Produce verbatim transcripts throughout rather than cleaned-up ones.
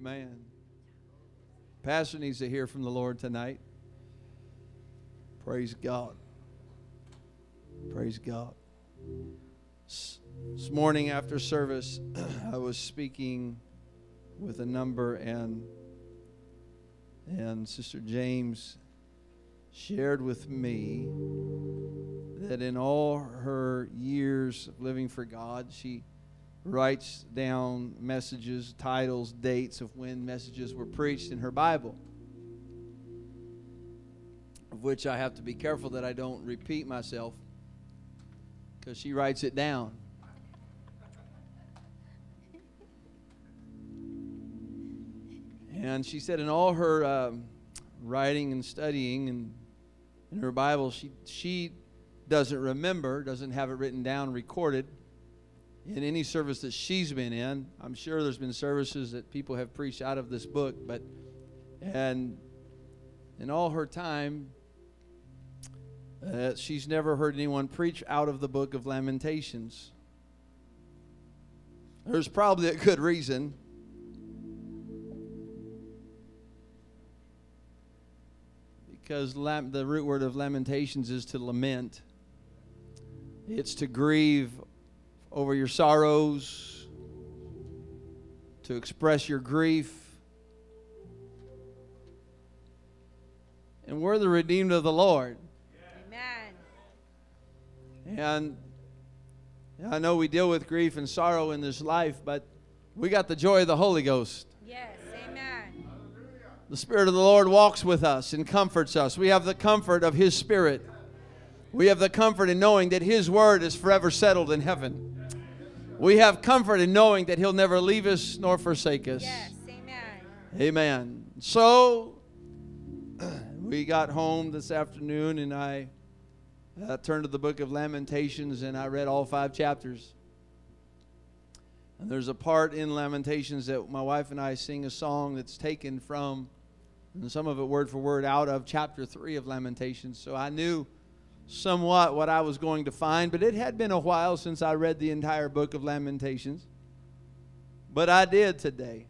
Amen. Pastor needs to hear from the Lord tonight. Praise God. Praise God. This morning after service, I was speaking with a number, and and Sister James shared with me that in all her years of living for God, she writes down messages, titles, dates of when messages were preached in her Bible, of which I have to be careful that I don't repeat myself because she writes it down. And she said in all her um, writing and studying and in her Bible, she she doesn't remember, doesn't have it written down, recorded in any service that she's been in. I'm sure there's been services that people have preached out of this book, but and in all her time, uh, she's never heard anyone preach out of the book of Lamentations. There's probably a good reason. Because the root word of Lamentations is to lament. It's to grieve over your sorrows, to express your grief. And we're the redeemed of the Lord. Amen. And I know we deal with grief and sorrow in this life, but we got the joy of the Holy Ghost. Yes. The Spirit of the Lord walks with us and comforts us. We have the comfort of His Spirit. We have the comfort in knowing that His Word is forever settled in heaven. We have comfort in knowing that He'll never leave us nor forsake us. Yes, amen. Amen. So, we got home this afternoon and I uh, turned to the book of Lamentations and I read all five chapters. And there's a part in Lamentations that my wife and I sing a song that's taken from, and some of it word for word, out of chapter three of Lamentations. So I knew somewhat what I was going to find, but it had been a while since I read the entire book of Lamentations. But I did today.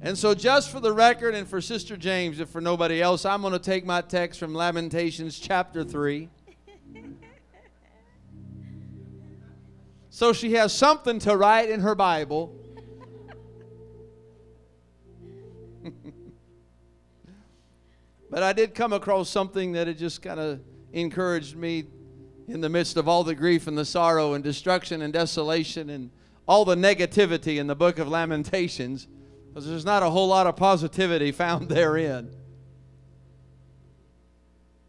And so just for the record and for Sister James, if for nobody else, I'm going to take my text from Lamentations chapter three. So she has something to write in her Bible. But I did come across something that it just kind of encouraged me in the midst of all the grief and the sorrow and destruction and desolation and all the negativity in the book of Lamentations, because there's not a whole lot of positivity found therein.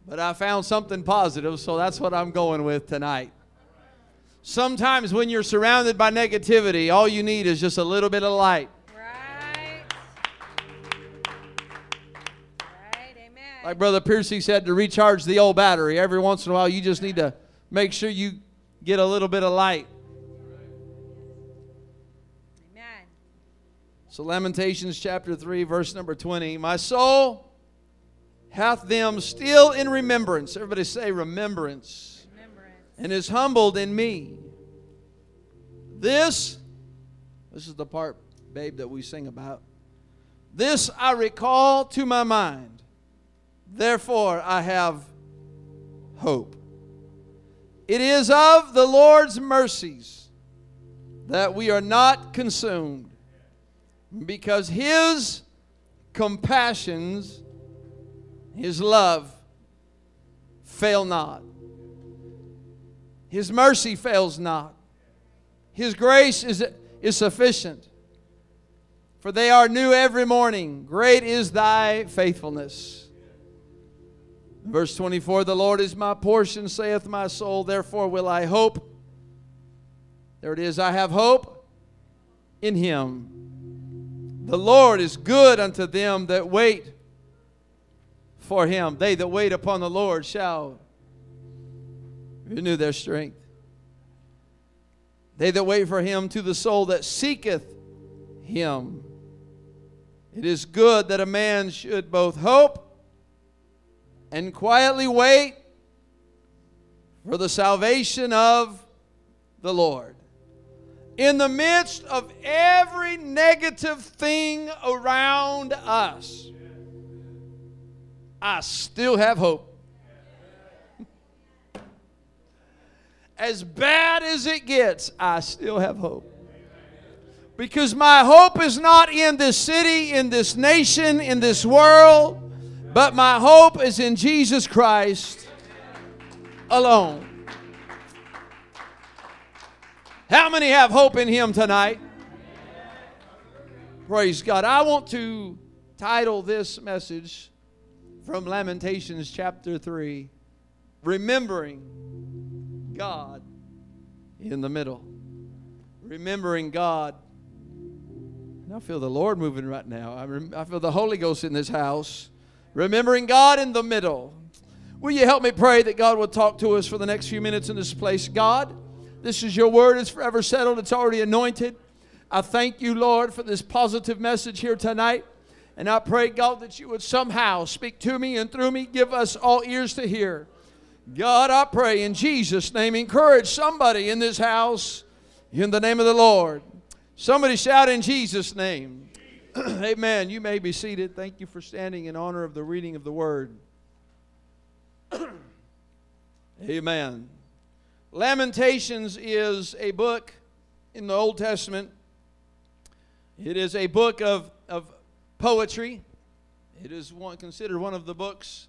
But I found something positive, so that's what I'm going with tonight. Sometimes when you're surrounded by negativity, all you need is just a little bit of light. Right. Right, amen. Like Brother Piercy said, to recharge the old battery, every once in a while you just need to make sure you get a little bit of light. Amen. So Lamentations chapter three, verse number twenty. My soul hath them still in remembrance. Everybody say remembrance. And is humbled in me. This, this is the part, babe, that we sing about. This I recall to my mind. Therefore I have hope. It is of the Lord's mercies that we are not consumed, because His compassions, His love, fail not. His mercy fails not. His grace is, is sufficient. For they are new every morning. Great is thy faithfulness. Verse twenty-four, the Lord is my portion, saith my soul. Therefore will I hope. There it is. I have hope in Him. The Lord is good unto them that wait for Him. They that wait upon the Lord shall renew their strength. They that wait for Him, to the soul that seeketh Him. It is good that a man should both hope and quietly wait for the salvation of the Lord. In the midst of every negative thing around us, I still have hope. As bad as it gets, I still have hope. Because my hope is not in this city, in this nation, in this world, but my hope is in Jesus Christ alone. How many have hope in Him tonight? Praise God. I want to title this message from Lamentations chapter three, Remembering God in the Middle. Remembering God. And I feel the Lord moving right now. I, rem- I feel the Holy Ghost in this house. Remembering God in the middle. Will you help me pray that God will talk to us for the next few minutes in this place? God, this is your word. It's forever settled. It's already anointed. I thank you, Lord, for this positive message here tonight. And I pray, God, that you would somehow speak to me and through me. Give us all ears to hear. God, I pray in Jesus' name, encourage somebody in this house in the name of the Lord. Somebody shout in Jesus' name. Amen. You may be seated. Thank you for standing in honor of the reading of the word. Amen. Lamentations is a book in the Old Testament. It is a book of, of poetry. It is one, considered one of the books.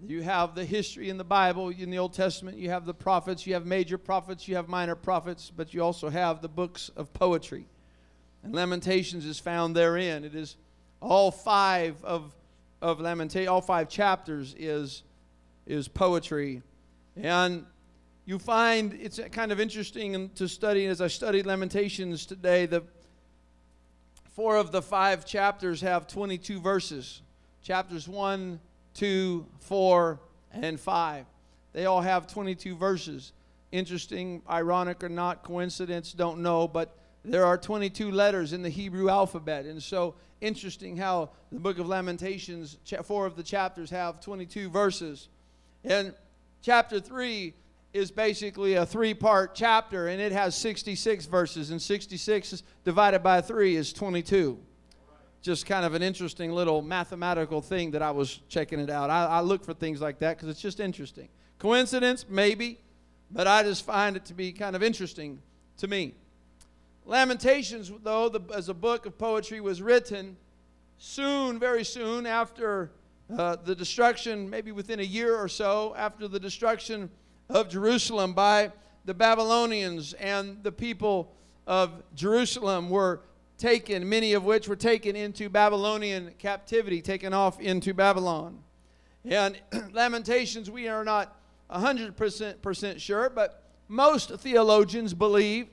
You have the history in the Bible, in the Old Testament. You have the prophets. You have major prophets. You have minor prophets. But you also have the books of poetry. And Lamentations is found therein. It is all five of, of Lamentations, all five chapters is, is poetry. And you find it's kind of interesting to study, as I studied Lamentations today, the four of the five chapters have twenty-two verses. Chapters one, two, four, and five. They all have twenty-two verses. Interesting, ironic or not, coincidence, don't know, but there are twenty-two letters in the Hebrew alphabet. And so interesting how the book of Lamentations, four of the chapters have twenty-two verses. And chapter three is basically a three-part chapter, and it has sixty-six verses, and sixty-six divided by three is twenty-two. Just kind of an interesting little mathematical thing that I was checking it out. I, I look for things like that because it's just interesting. Coincidence? Maybe, but I just find it to be kind of interesting to me. Lamentations, though, the, as a book of poetry, was written soon, very soon after uh, the destruction, maybe within a year or so, after the destruction of Jerusalem by the Babylonians, and the people of Jerusalem were taken, many of which were taken into Babylonian captivity, taken off into Babylon. And Lamentations, we are not one hundred percent sure, but most theologians believe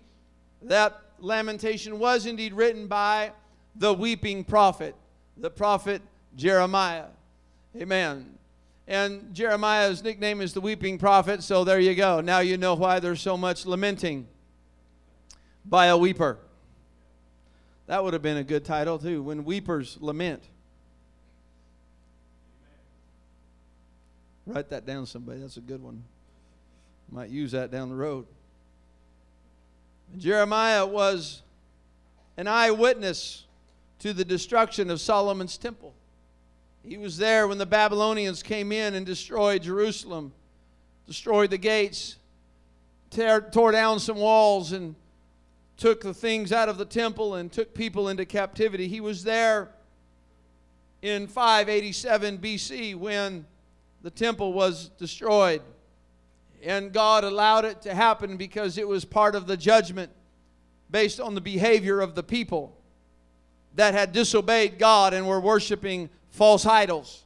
that Lamentation was indeed written by the weeping prophet, the prophet Jeremiah. Amen. And Jeremiah's nickname is the weeping prophet, so there you go. Now you know why there's so much lamenting by a weeper. That would have been a good title too, When Weepers Lament. Write that down, somebody. That's a good one. Might use that down the road. Jeremiah was an eyewitness to the destruction of Solomon's temple. He was there when the Babylonians came in and destroyed Jerusalem, destroyed the gates, tear, tore down some walls, and took the things out of the temple and took people into captivity. He was there in five eighty-seven B C when the temple was destroyed. And God allowed it to happen because it was part of the judgment based on the behavior of the people that had disobeyed God and were worshiping false idols.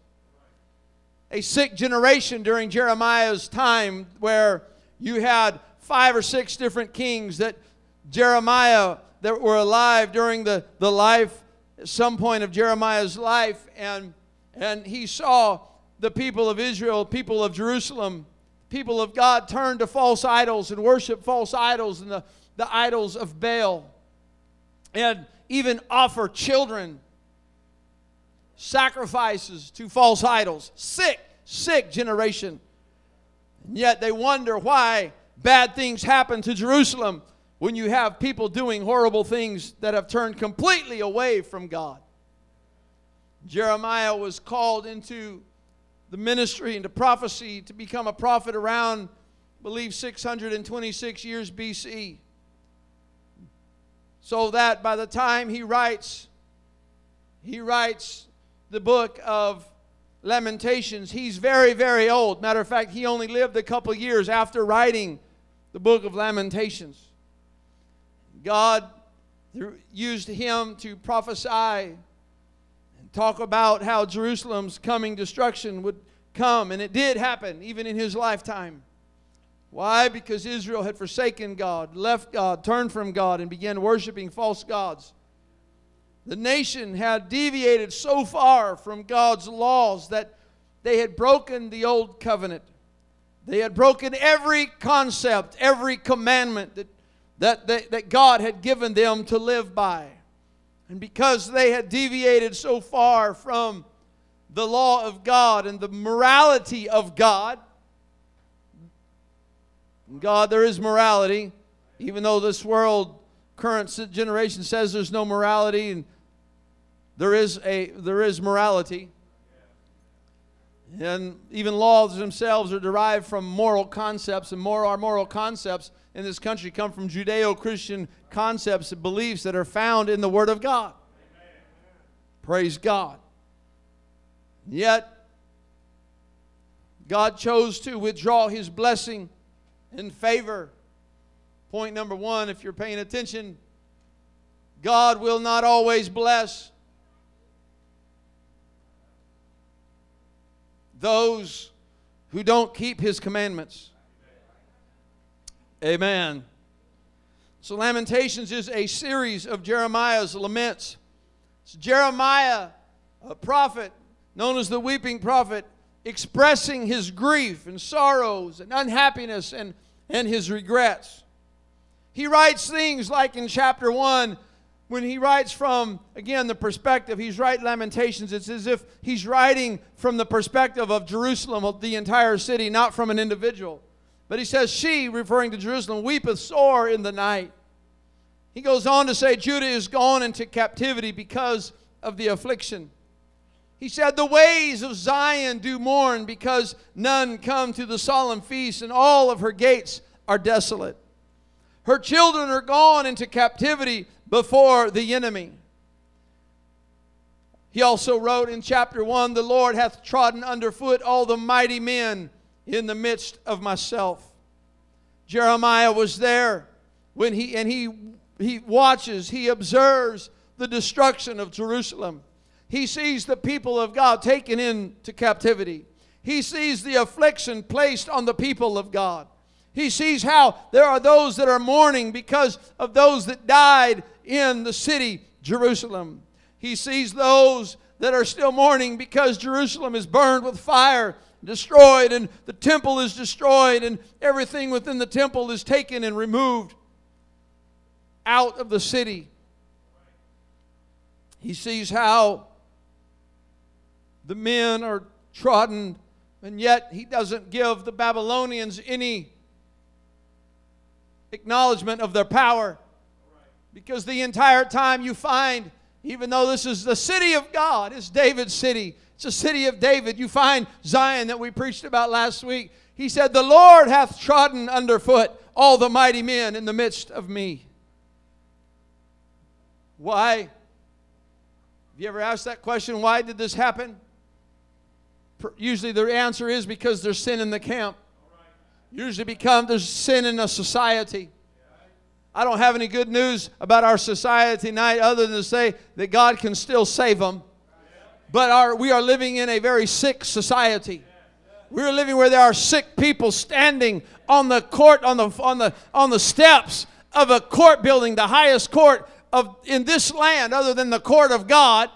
A sick generation during Jeremiah's time, where you had five or six different kings that Jeremiah, that were alive during the, the life, at some point of Jeremiah's life, and, and he saw the people of Israel, people of Jerusalem, people of God turn to false idols and worship false idols and the, the idols of Baal, and even offer children sacrifices to false idols. Sick, sick generation. And yet they wonder why bad things happen to Jerusalem. when you have people doing horrible things that have turned completely away from God. Jeremiah was called into the ministry, into prophecy, to become a prophet around, I believe, six hundred twenty-six years B C. So that by the time he writes, he writes the book of Lamentations, he's very, very old. Matter of fact, he only lived a couple years after writing the book of Lamentations. God used him to prophesy and talk about how Jerusalem's coming destruction would come. And it did happen, even in his lifetime. Why? Because Israel had forsaken God, left God, turned from God, and began worshiping false gods. The nation had deviated so far from God's laws that they had broken the old covenant. They had broken every concept, every commandment that, that, that, that God had given them to live by. And because they had deviated so far from the law of God and the morality of God, God, there is morality, even though this world, current generation says there's no morality, and there is a there is morality. And even laws themselves are derived from moral concepts, and more our moral concepts in this country come from Judeo-Christian concepts and beliefs that are found in the Word of God. Amen. Praise God. Yet, God chose to withdraw His blessing in favor. Point number one, if you're paying attention, God will not always bless those who don't keep His commandments. Amen. So Lamentations is a series of Jeremiah's laments. It's Jeremiah, a prophet known as the weeping prophet, expressing his grief and sorrows and unhappiness and, and his regrets. He writes things like in chapter one, when he writes from, again, the perspective, he's writing Lamentations, it's as if he's writing from the perspective of Jerusalem, of the entire city, not from an individual. But he says, she, referring to Jerusalem, weepeth sore in the night. He goes on to say, Judah is gone into captivity because of the affliction. He said, the ways of Zion do mourn because none come to the solemn feast, and all of her gates are desolate. Her children are gone into captivity before the enemy. He also wrote in chapter one, the Lord hath trodden underfoot all the mighty men in the midst of myself. Jeremiah was there when he and he he watches, he observes the destruction of Jerusalem. He sees the people of God taken into captivity. He sees the affliction placed on the people of God. He sees how there are those that are mourning because of those that died in the city, Jerusalem. He sees those that are still mourning because Jerusalem is burned with fire, destroyed, and the temple is destroyed, and everything within the temple is taken and removed out of the city. He sees how the men are trodden, and yet he doesn't give the Babylonians any acknowledgement of their power. Because the entire time you find, even though this is the city of God, it's David's city, it's a city of David, you find Zion that we preached about last week. He said, the Lord hath trodden underfoot all the mighty men in the midst of me. Why? Have you ever asked that question, why did this happen? Usually the answer is because there's sin in the camp. Usually become there's sin in a society. I don't have any good news about our society tonight other than to say that God can still save them. But our, we are living in a very sick society. We're living where there are sick people standing on the court, on the on the on the steps of a court building, the highest court of in this land other than the court of God.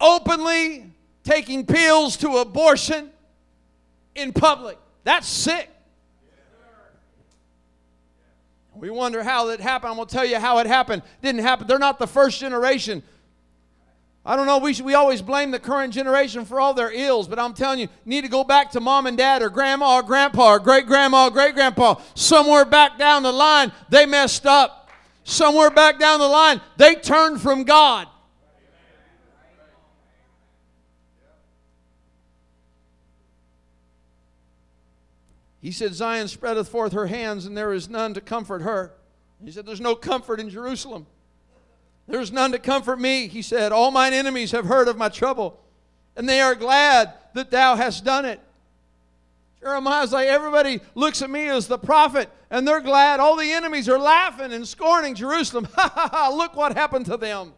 Openly taking pills to abortion in public. That's sick. We wonder how that happened. I'm going to tell you how it happened. It didn't happen. They're not the first generation. I don't know, we should, we always blame the current generation for all their ills, but I'm telling you, you need to go back to mom and dad or grandma or grandpa or great-grandma or great-grandpa. Somewhere back down the line, they messed up. Somewhere back down the line, they turned from God. He said, Zion spreadeth forth her hands, and there is none to comfort her. He said, there's no comfort in Jerusalem. There's none to comfort me. He said, all mine enemies have heard of my trouble, and they are glad that thou hast done it. Jeremiah's like, everybody looks at me as the prophet, and they're glad. All the enemies are laughing and scorning Jerusalem. Ha, ha, ha, look what happened to them.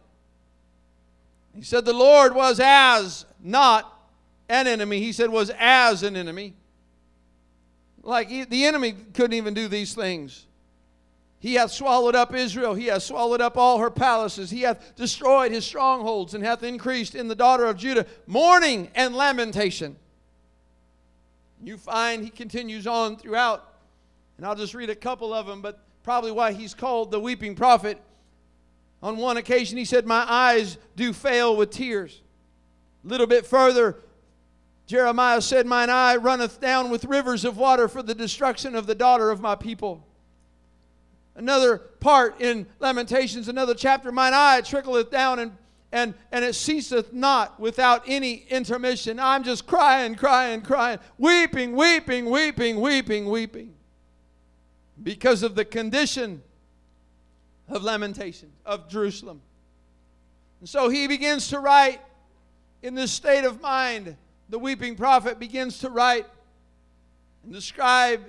He said, the Lord was as not an enemy. He said, was as an enemy. Like he, the enemy couldn't even do these things. He hath swallowed up Israel. He hath swallowed up all her palaces. He hath destroyed his strongholds and hath increased in the daughter of Judah mourning and lamentation. You find he continues on throughout. And I'll just read a couple of them, but probably why he's called the weeping prophet. On one occasion he said, my eyes do fail with tears. A little bit further, Jeremiah said, mine eye runneth down with rivers of water for the destruction of the daughter of my people. Another part in Lamentations, another chapter, mine eye trickleth down and, and, and it ceaseth not without any intermission. I'm just crying, crying, crying, weeping, weeping, weeping, weeping, weeping. Because of the condition of Lamentations, of Jerusalem. And so he begins to write in this state of mind. The weeping prophet begins to write and describe.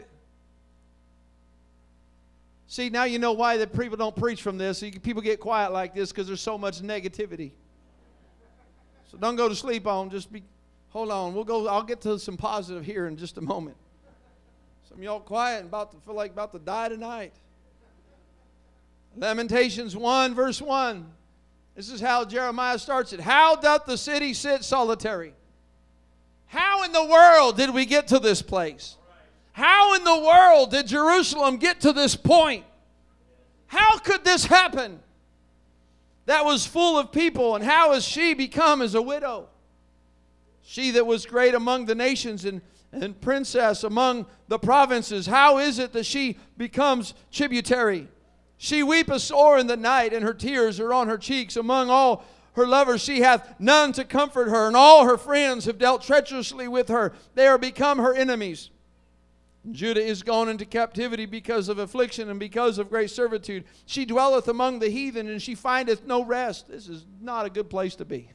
See, now you know why the people don't preach from this. People get quiet like this because there's so much negativity. So don't go to sleep on. Just be, hold on. We'll go. I'll get to some positive here in just a moment. Some of y'all quiet and about to feel like about to die tonight. Lamentations one verse one. This is how Jeremiah starts it. How doth the city sit solitary? How in the world did we get to this place? How in the world did Jerusalem get to this point? How could this happen? That was full of people, and how has she become as a widow? She that was great among the nations and, and princess among the provinces, how is it that she becomes tributary? She weepeth sore in the night, and her tears are on her cheeks among all her lovers, she hath none to comfort her, and all her friends have dealt treacherously with her. They are become her enemies. Judah is gone into captivity because of affliction and because of great servitude. She dwelleth among the heathen, and she findeth no rest. This is not a good place to be.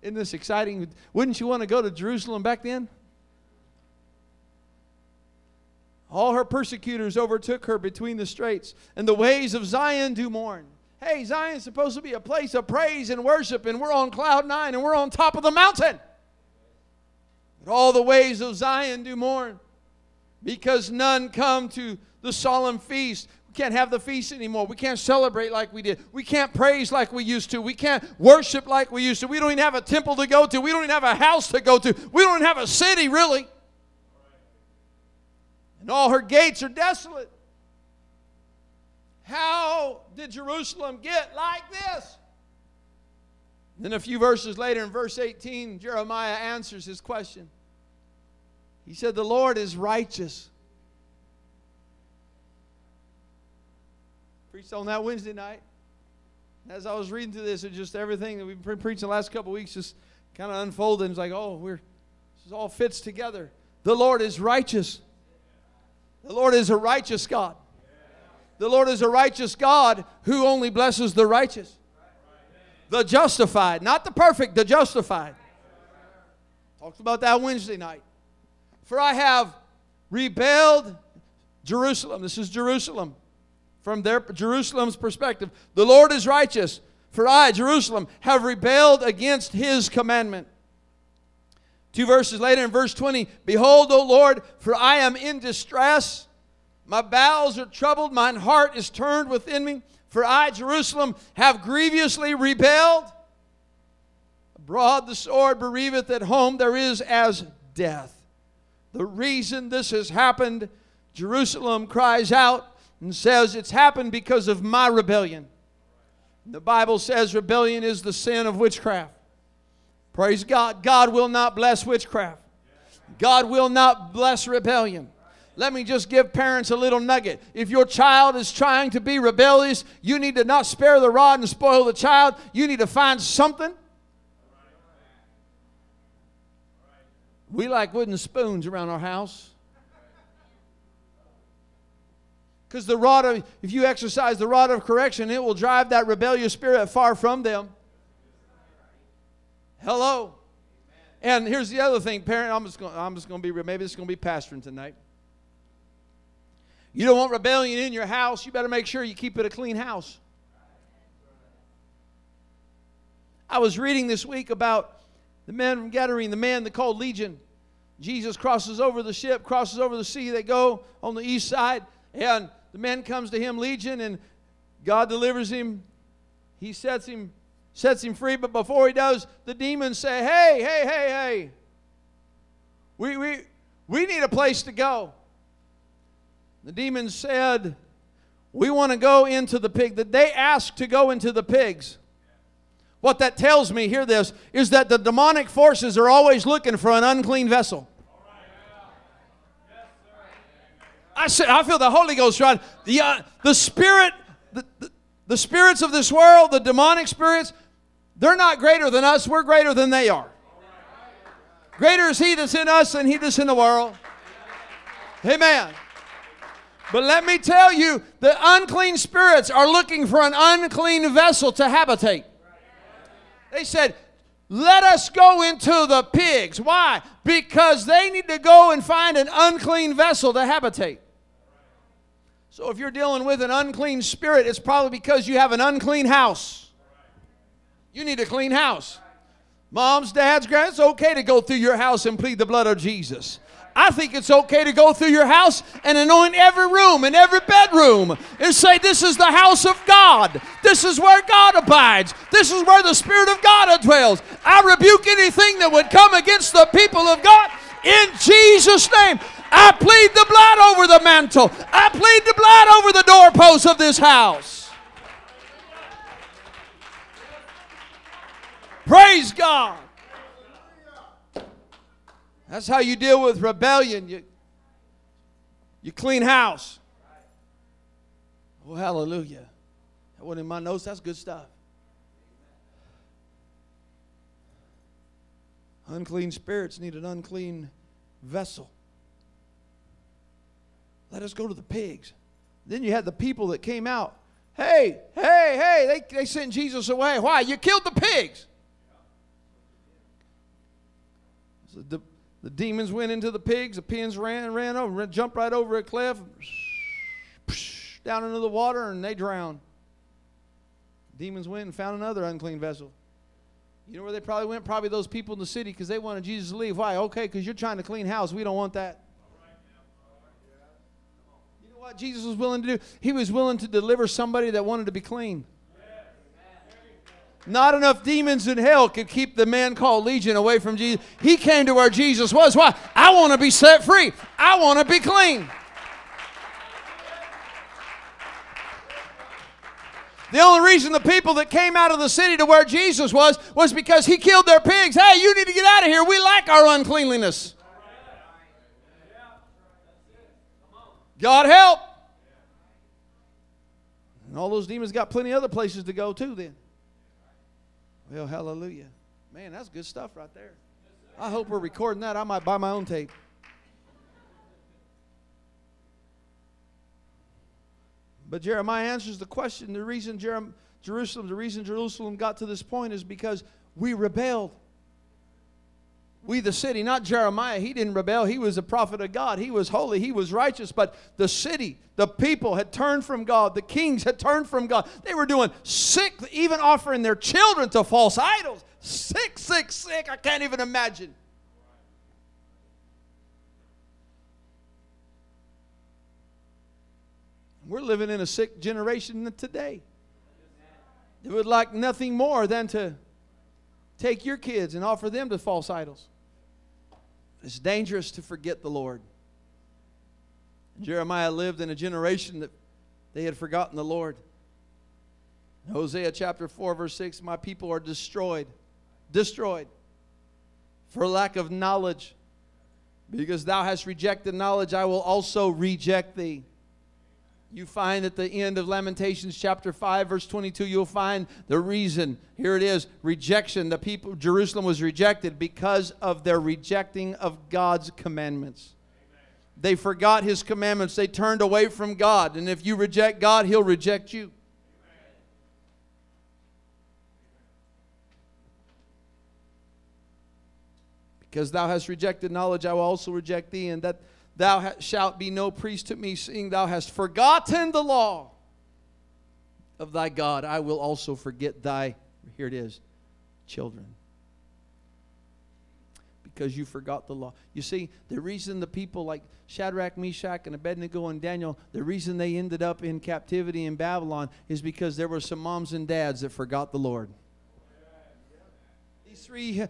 Isn't this exciting? Wouldn't you want to go to Jerusalem back then? All her persecutors overtook her between the straits, and the ways of Zion do mourn. Hey, Zion's supposed to be a place of praise and worship, and we're on cloud nine, and we're on top of the mountain. But all the ways of Zion do mourn, because none come to the solemn feast. We can't have the feast anymore. We can't celebrate like we did. We can't praise like we used to. We can't worship like we used to. We don't even have a temple to go to. We don't even have a house to go to. We don't even have a city, really. And all her gates are desolate. How did Jerusalem get like this? Then a few verses later in verse eighteen, Jeremiah answers his question. He said, the Lord is righteous. Preached on that Wednesday night. As I was reading through this, it's just everything that we've been preaching the last couple of weeks just kind of unfolded. It's like, oh, we're this all fits together. The Lord is righteous. The Lord is a righteous God. The Lord is a righteous God who only blesses the righteous. The justified. Not the perfect, the justified. Talked about that Wednesday night. For I have rebelled Jerusalem. This is Jerusalem. From their Jerusalem's perspective. The Lord is righteous. For I, Jerusalem, have rebelled against his commandment. Two verses later in verse twenty. Behold, O Lord, for I am in distress. My bowels are troubled, mine heart is turned within me. For I, Jerusalem, have grievously rebelled. Abroad the sword bereaveth, at home there is as death. The reason this has happened, Jerusalem cries out and says, it's happened because of my rebellion. The Bible says rebellion is the sin of witchcraft. Praise God. God will not bless witchcraft. God will not bless rebellion. Let me just give parents a little nugget. If your child is trying to be rebellious, you need to not spare the rod and spoil the child. You need to find something. We like wooden spoons around our house. Because the rod of, if you exercise the rod of correction, it will drive that rebellious spirit far from them. Hello. And here's the other thing, parent. I'm just going. I'm just going to be. Maybe it's going to be pastoring tonight. You don't want rebellion in your house. You better make sure you keep it a clean house. I was reading this week about the man from Gadarene, the man they called Legion. Jesus crosses over the ship, crosses over the sea. They go on the east side. And the man comes to him, Legion, and God delivers him. He sets him, sets him free. But before he does, the demons say, hey, hey, hey, hey. We, we, we need a place to go. The demons said, we want to go into the pig. That they asked to go into the pigs. What that tells me, hear this, is that the demonic forces are always looking for an unclean vessel. I said, I feel the Holy Ghost, Ron. The, uh, the spirit, the, the, the spirits of this world, the demonic spirits, they're not greater than us. We're greater than they are. Greater is He that's in us than he that's in the world. Amen. But let me tell you, the unclean spirits are looking for an unclean vessel to habitate. They said, let us go into the pigs. Why? Because they need to go and find an unclean vessel to habitate. So if you're dealing with an unclean spirit, it's probably because you have an unclean house. You need a clean house. Moms, dads, grandmas, it's okay to go through your house and plead the blood of Jesus. I think it's okay to go through your house and anoint every room and every bedroom and say, this is the house of God. This is where God abides. This is where the Spirit of God dwells. I rebuke anything that would come against the people of God in Jesus' name. I plead the blood over the mantle. I plead the blood over the doorposts of this house. Praise God. That's how you deal with rebellion. You, you clean house. Oh, hallelujah. That wasn't in my notes. That's good stuff. Unclean spirits need an unclean vessel. Let us go to the pigs. Then you had the people that came out. Hey, hey, hey. They, they sent Jesus away. Why? You killed the pigs. So the The demons went into the pigs. The pigs ran, ran over, jumped right over a cliff, down into the water, and they drowned. Demons went and found another unclean vessel. You know where they probably went? Probably those people in the city because they wanted Jesus to leave. Why? Okay, because you're trying to clean house. We don't want that. You know what Jesus was willing to do? He was willing to deliver somebody that wanted to be clean. Not enough demons in hell could keep the man called Legion away from Jesus. He came to where Jesus was. Why? I want to be set free. I want to be clean. The only reason the people that came out of the city to where Jesus was was because he killed their pigs. Hey, you need to get out of here. We like our uncleanliness. God help. And all those demons got plenty of other places to go too then. Well, hallelujah. Man, that's good stuff right there. I hope we're recording that. I might buy my own tape. But Jeremiah answers the question. The reason Jer- Jerusalem, the reason Jerusalem got to this point is because we rebelled. We the city, not Jeremiah. He didn't rebel. He was a prophet of God. He was holy. He was righteous. But the city, the people had turned from God. The kings had turned from God. They were doing sick, even offering their children to false idols. Sick, sick, sick. I can't even imagine. We're living in a sick generation today. They would like nothing more than to take your kids and offer them to false idols. It's dangerous to forget the Lord. Jeremiah lived in a generation that they had forgotten the Lord. In Hosea chapter four, verse six, my people are destroyed, destroyed for lack of knowledge. Because thou hast rejected knowledge, I will also reject thee. You find at the end of Lamentations chapter five, verse twenty-two, you'll find the reason. Here it is, rejection. The people, Jerusalem was rejected because of their rejecting of God's commandments. Amen. They forgot His commandments. They turned away from God. And if you reject God, He'll reject you. Amen. Because thou hast rejected knowledge, I will also reject thee. And that thou shalt be no priest to me, seeing thou hast forgotten the law of thy God. I will also forget thy, here it is, children. Because you forgot the law. You see, the reason the people like Shadrach, Meshach, and Abednego and Daniel, the reason they ended up in captivity in Babylon is because there were some moms and dads that forgot the Lord. These three...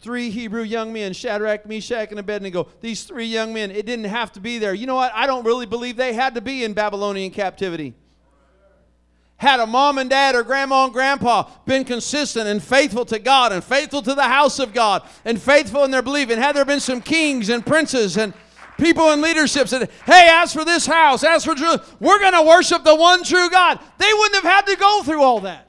Three Hebrew young men, Shadrach, Meshach, and Abednego. These three young men, it didn't have to be there. You know what? I don't really believe they had to be in Babylonian captivity. Had a mom and dad or grandma and grandpa been consistent and faithful to God and faithful to the house of God and faithful in their belief, and had there been some kings and princes and people in leadership said, hey, as for this house, as for Jerusalem, we're going to worship the one true God. They wouldn't have had to go through all that.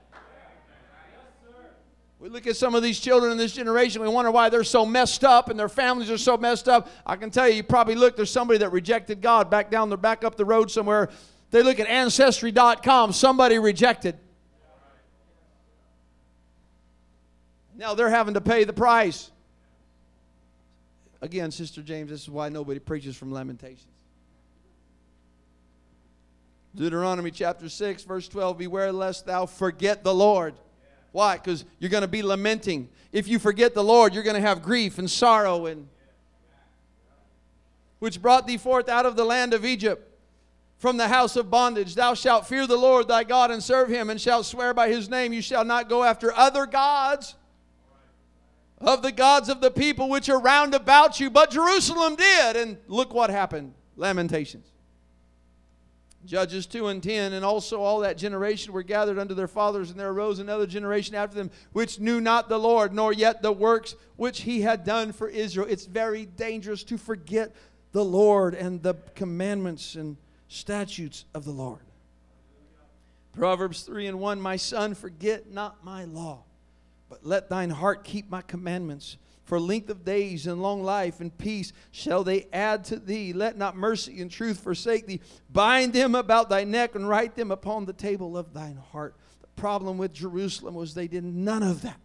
We look at some of these children in this generation. We wonder why they're so messed up and their families are so messed up. I can tell you, you probably look, there's somebody that rejected God back down the back up the road somewhere. They look at ancestry dot com. Somebody rejected. Now they're having to pay the price. Again, Sister James, this is why nobody preaches from Lamentations. Deuteronomy chapter six, verse twelve. Beware lest thou forget the Lord. Why? Because you're going to be lamenting. If you forget the Lord, you're going to have grief and sorrow. And which brought thee forth out of the land of Egypt, from the house of bondage. Thou shalt fear the Lord thy God and serve Him, and shalt swear by His name. You shall not go after other gods, of the gods of the people which are round about you. But Jerusalem did. And look what happened. Lamentations. Judges two and ten, and also all that generation were gathered unto their fathers, and there arose another generation after them, which knew not the Lord, nor yet the works which He had done for Israel. It's very dangerous to forget the Lord and the commandments and statutes of the Lord. Proverbs three and one, my son, forget not my law, but let thine heart keep my commandments. For length of days and long life and peace shall they add to thee. Let not mercy and truth forsake thee. Bind them about thy neck and write them upon the table of thine heart. The problem with Jerusalem was they did none of that.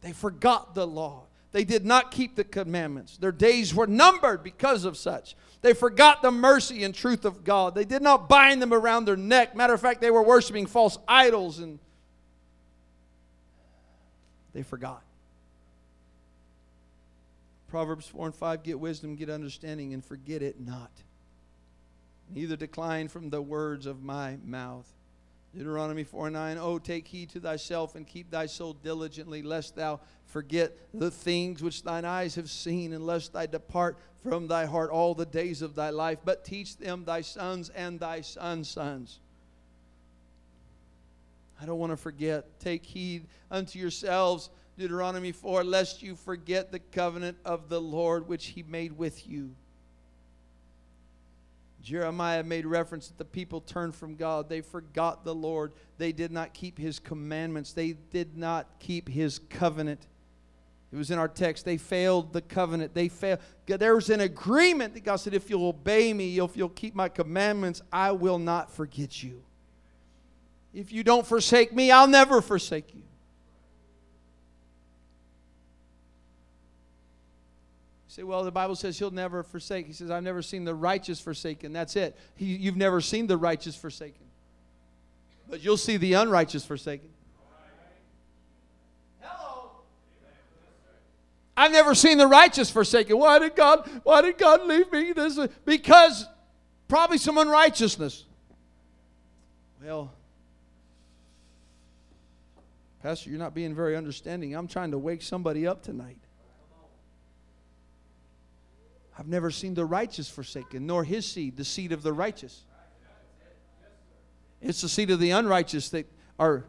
They forgot the law. They did not keep the commandments. Their days were numbered because of such. They forgot the mercy and truth of God. They did not bind them around their neck. Matter of fact, they were worshiping false idols, and they forgot. Proverbs four and five, get wisdom, get understanding, and forget it not. Neither decline from the words of my mouth. Deuteronomy four and nine, oh, take heed to thyself and keep thy soul diligently, lest thou forget the things which thine eyes have seen, and lest thou depart from thy heart all the days of thy life. But teach them thy sons and thy sons' sons. I don't want to forget. Take heed unto yourselves, Deuteronomy four, lest you forget the covenant of the Lord which He made with you. Jeremiah made reference that the people turned from God. They forgot the Lord. They did not keep His commandments. They did not keep His covenant. It was in our text. They failed the covenant. They failed. There was an agreement that God said, if you'll obey me, if you'll keep my commandments, I will not forget you. If you don't forsake me, I'll never forsake you. You say, well, the Bible says He'll never forsake. He says, I've never seen the righteous forsaken. That's it. He, you've never seen the righteous forsaken. But you'll see the unrighteous forsaken. Hello. I've never seen the righteous forsaken. Why did God, why did God leave me this? Because probably some unrighteousness. Well, Pastor, you're not being very understanding. I'm trying to wake somebody up tonight. I've never seen the righteous forsaken, nor his seed, the seed of the righteous. It's the seed of the unrighteous that are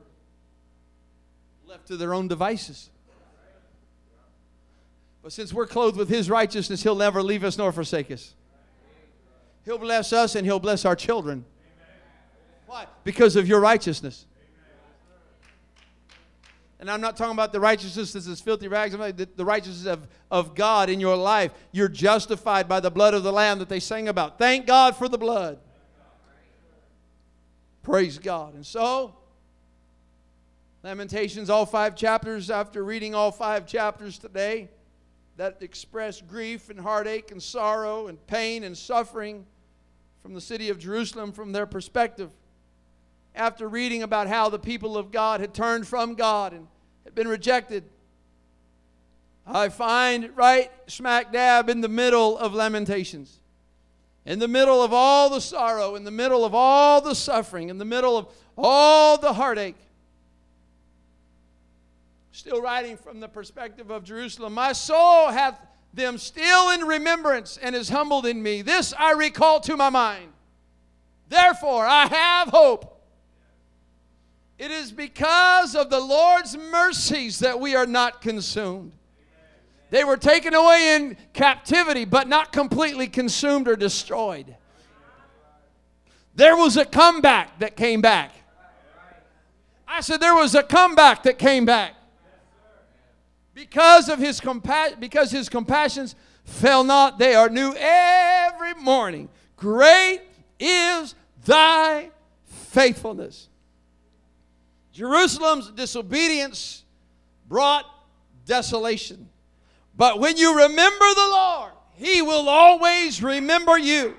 left to their own devices. But since we're clothed with His righteousness, He'll never leave us nor forsake us. He'll bless us and He'll bless our children. Why? Because of your righteousness. And I'm not talking about the righteousness that's as filthy rags. I'm talking about the righteousness of, of God in your life. You're justified by the blood of the Lamb that they sang about. Thank God for the blood. Praise God. And so, Lamentations, all five chapters, after reading all five chapters today, that express grief and heartache and sorrow and pain and suffering from the city of Jerusalem from their perspective. After reading about how the people of God had turned from God and had been rejected, I find right smack dab in the middle of Lamentations, in the middle of all the sorrow, in the middle of all the suffering, in the middle of all the heartache, still writing from the perspective of Jerusalem, my soul hath them still in remembrance and is humbled in me. This I recall to my mind. Therefore I have hope. It is because of the Lord's mercies that we are not consumed. They were taken away in captivity, but not completely consumed or destroyed. There was a comeback that came back. I said there was a comeback that came back. Because of his compassion, because his compassions fail not, they are new every morning. Great is thy faithfulness. Jerusalem's disobedience brought desolation. But when you remember the Lord, He will always remember you.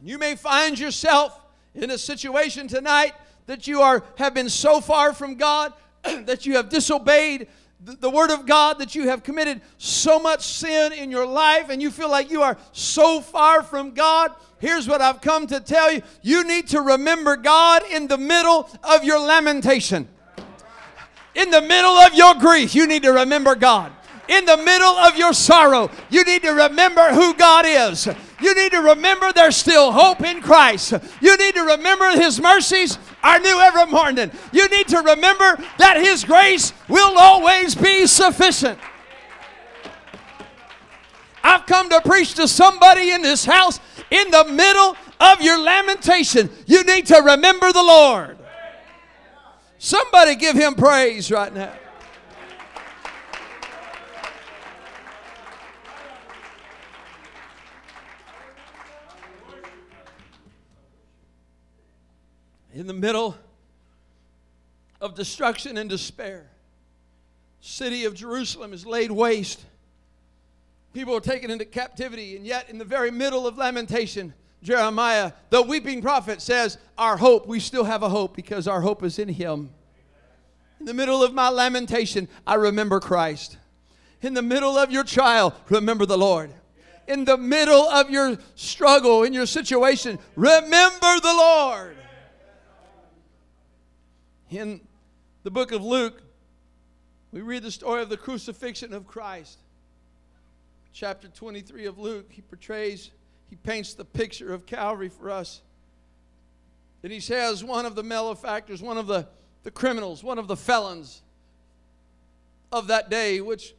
You may find yourself in a situation tonight that you are have been so far from God that you have disobeyed the, the Word of God, that you have committed so much sin in your life, and you feel like you are so far from God. Here's what I've come to tell you. You need to remember God in the middle of your lamentation. In the middle of your grief, you need to remember God. In the middle of your sorrow, you need to remember who God is. You need to remember there's still hope in Christ. You need to remember His mercies are new every morning. You need to remember that His grace will always be sufficient. I've come to preach to somebody in this house in the middle of your lamentation. You need to remember the Lord. Somebody give Him praise right now. In the middle of destruction and despair, the city of Jerusalem is laid waste. People are taken into captivity, and yet in the very middle of lamentation, Jeremiah, the weeping prophet, says, our hope, we still have a hope because our hope is in Him. In the middle of my lamentation, I remember Christ. In the middle of your trial, remember the Lord. In the middle of your struggle, in your situation, remember the Lord. In the book of Luke, we read the story of the crucifixion of Christ. Chapter twenty-three of Luke, he portrays, he paints the picture of Calvary for us. And he says one of the malefactors, one of the, the criminals, one of the felons of that day, which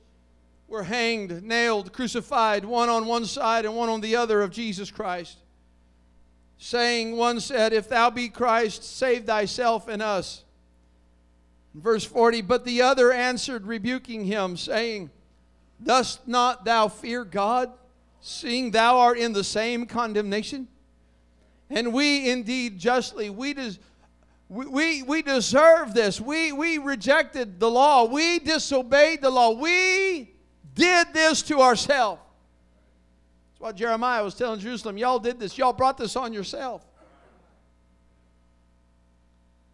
were hanged, nailed, crucified, one on one side and one on the other of Jesus Christ, saying, one said, if thou be Christ, save thyself and us. In verse forty, but the other answered, rebuking him, saying, dost not thou fear God, seeing thou art in the same condemnation? And we indeed justly, we des- we, we, we deserve this. We, we rejected the law. We disobeyed the law. We did this to ourselves. That's why Jeremiah was telling Jerusalem, y'all did this. Y'all brought this on yourself.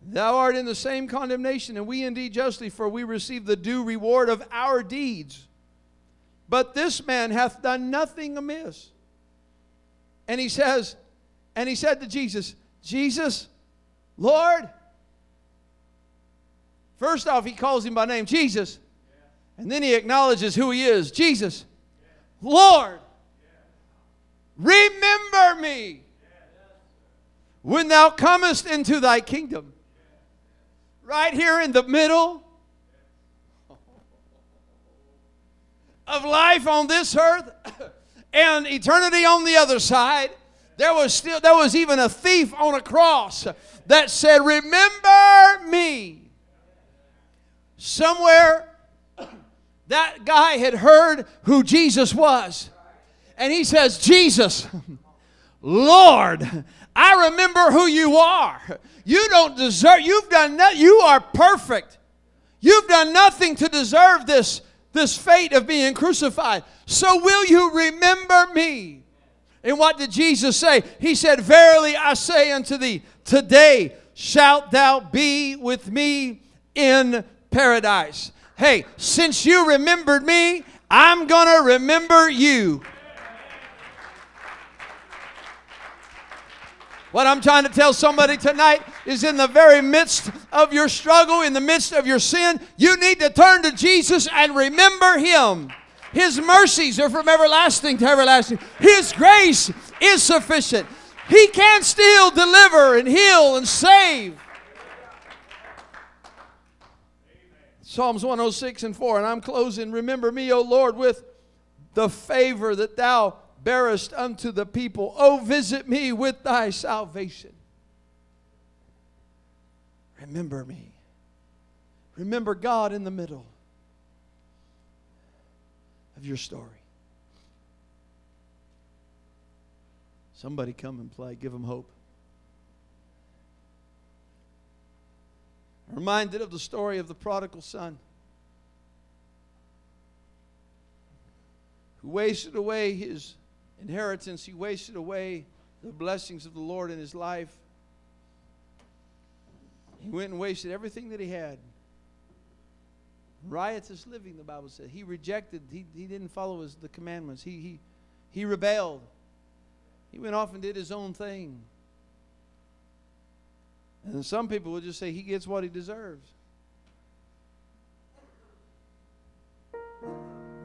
Thou art in the same condemnation, and we indeed justly, for we receive the due reward of our deeds. But this man hath done nothing amiss. And he says, and he said to Jesus, Jesus, Lord. First off, he calls him by name, Jesus. And then he acknowledges who he is. Jesus, Lord, remember me when thou comest into thy kingdom. right here in the middle of life on this earth and eternity on the other side, there was still there was even a thief on a cross that said, "Remember me." Somewhere that guy had heard who Jesus was. And he says, "Jesus, Lord, I remember who you are. You don't deserve, you've done nothing, you are perfect. You've done nothing to deserve this, this fate of being crucified. So will you remember me?" And what did Jesus say? He said, "Verily I say unto thee, today shalt thou be with me in paradise." Hey, since you remembered me, I'm going to remember you. What I'm trying to tell somebody tonight is, in the very midst of your struggle, in the midst of your sin, you need to turn to Jesus and remember Him. His mercies are from everlasting to everlasting. His grace is sufficient. He can still deliver and heal and save. Amen. Psalms one oh six and four, and I'm closing. "Remember me, O Lord, with the favor that thou bearest unto the people. O visit me with thy salvation." Remember me. Remember God in the middle of your story. Somebody come and play. Give them hope. I'm reminded of the story of the prodigal son, who wasted away his inheritance. He wasted away the blessings of the Lord in his life. He went and wasted everything that he had. Riotous living, the Bible said. He rejected. He, he didn't follow his, the commandments. He, he, he rebelled. He went off and did his own thing. And some people would just say he gets what he deserves. You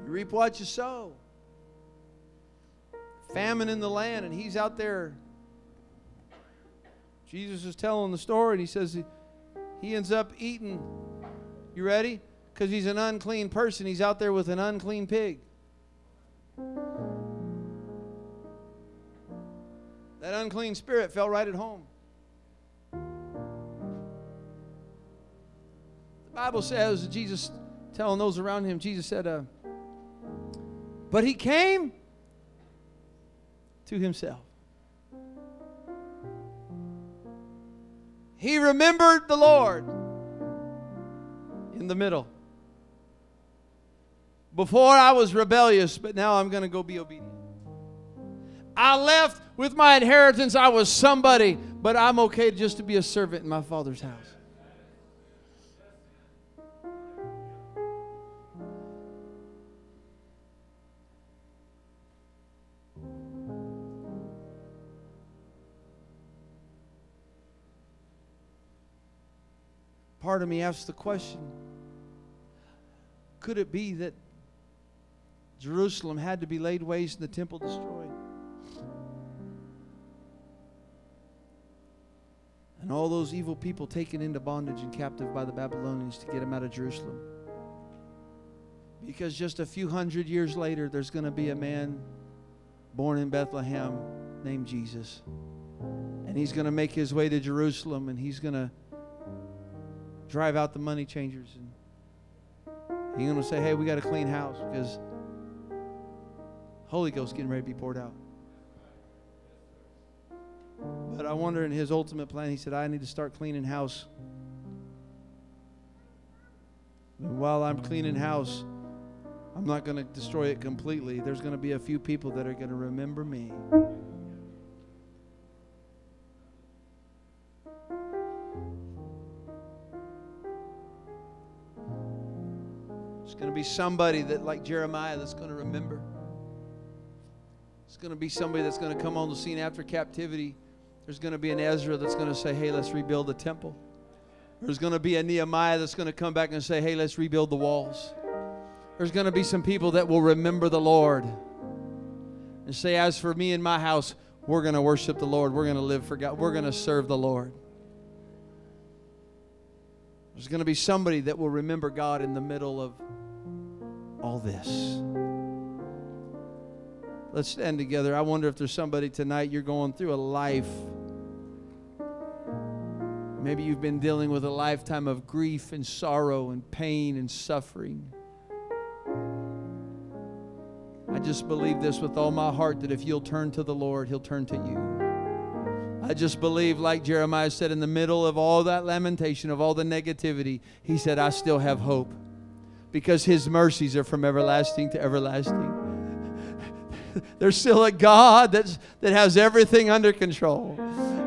reap what you sow. Famine in the land, and he's out there. Jesus is telling the story, and he says he, he ends up eating. You ready? Because he's an unclean person. He's out there with an unclean pig. That unclean spirit fell right at home. The Bible says, Jesus telling those around him, Jesus said, uh, but he came to himself. He remembered the Lord in the middle. "Before I was rebellious, but now I'm going to go be obedient. I left with my inheritance. I was somebody, but I'm okay just to be a servant in my Father's house." Part of me asks the question, could it be that Jerusalem had to be laid waste and the temple destroyed? And all those evil people taken into bondage and captive by the Babylonians to get them out of Jerusalem. Because just a few hundred years later, there's going to be a man born in Bethlehem named Jesus. And he's going to make his way to Jerusalem, and he's going to drive out the money changers, and you're going to say, "Hey, we got a clean house because Holy Ghost getting ready to be poured out." But I wonder, in his ultimate plan, he said, "I need to start cleaning house. And while I'm cleaning house, I'm not going to destroy it completely. There's going to be a few people that are going to remember me." Going to be somebody that, like Jeremiah, that's going to remember. It's going to be somebody that's going to come on the scene after captivity. There's going to be an Ezra that's going to say, "Hey, let's rebuild the temple." There's going to be a Nehemiah that's going to come back and say, "Hey, let's rebuild the walls." There's going to be some people that will remember the Lord and say, "As for me and my house, we're going to worship the Lord. We're going to live for God. We're going to serve the Lord." There's going to be somebody that will remember God in the middle of all this. Let's stand together. I wonder if there's somebody tonight, you're going through a life. Maybe you've been dealing with a lifetime of grief and sorrow and pain and suffering. I just believe this with all my heart, that if you'll turn to the Lord, He'll turn to you. I just believe, like Jeremiah said, in the middle of all that lamentation, of all the negativity, he said, I still have hope, because His mercies are from everlasting to everlasting. There's still a God that's, that has everything under control.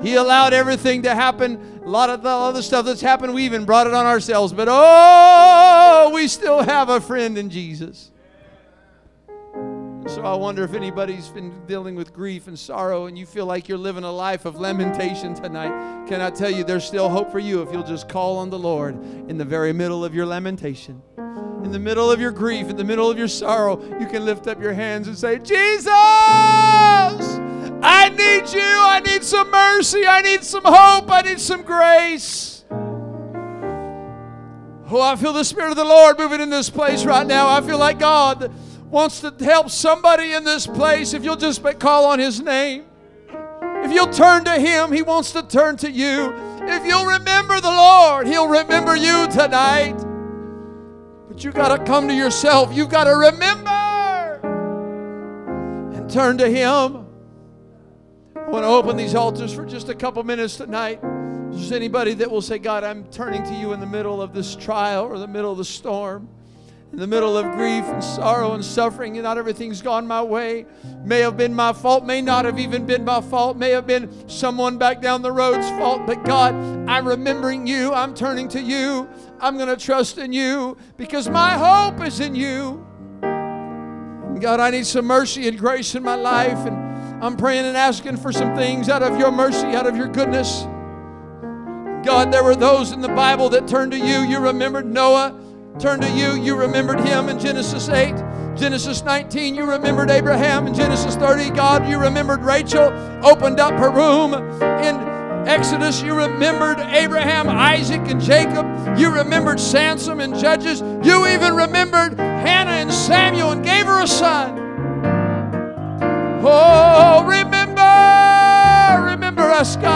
He allowed everything to happen. A lot of the other stuff that's happened, we even brought it on ourselves. But oh, we still have a friend in Jesus. So I wonder if anybody's been dealing with grief and sorrow and you feel like you're living a life of lamentation tonight. Can I tell you, there's still hope for you if you'll just call on the Lord in the very middle of your lamentation. In the middle of your grief, in the middle of your sorrow, you can lift up your hands and say, Jesus, I need you. I need some mercy. I need some hope. I need some grace. Oh, I feel the Spirit of the Lord moving in this place right now. I feel like God wants to help somebody in this place. If you'll just call on His name, if you'll turn to Him, He wants to turn to you. If you'll remember the Lord, He'll remember you tonight. But you got to come to yourself. You've got to remember and turn to Him. I want to open these altars for just a couple minutes tonight. If there's anybody that will say, God, I'm turning to you in the middle of this trial or the middle of the storm, in the middle of grief and sorrow and suffering, and not everything's gone my way. May have been my fault, may not have even been my fault, may have been someone back down the road's fault, but God, I'm remembering you, I'm turning to you, I'm going to trust in you, because my hope is in you. And God, I need some mercy and grace in my life, and I'm praying and asking for some things out of your mercy, out of your goodness. God, there were those in the Bible that turned to you. You remembered Noah. Turn to you. You remembered him in Genesis eight. Genesis nineteen, you remembered Abraham. In Genesis thirty, God, you remembered Rachel, opened up her womb. In Exodus, you remembered Abraham, Isaac, and Jacob. You remembered Samson and Judges. You even remembered Hannah and Samuel and gave her a son. Oh, remember, remember us, God.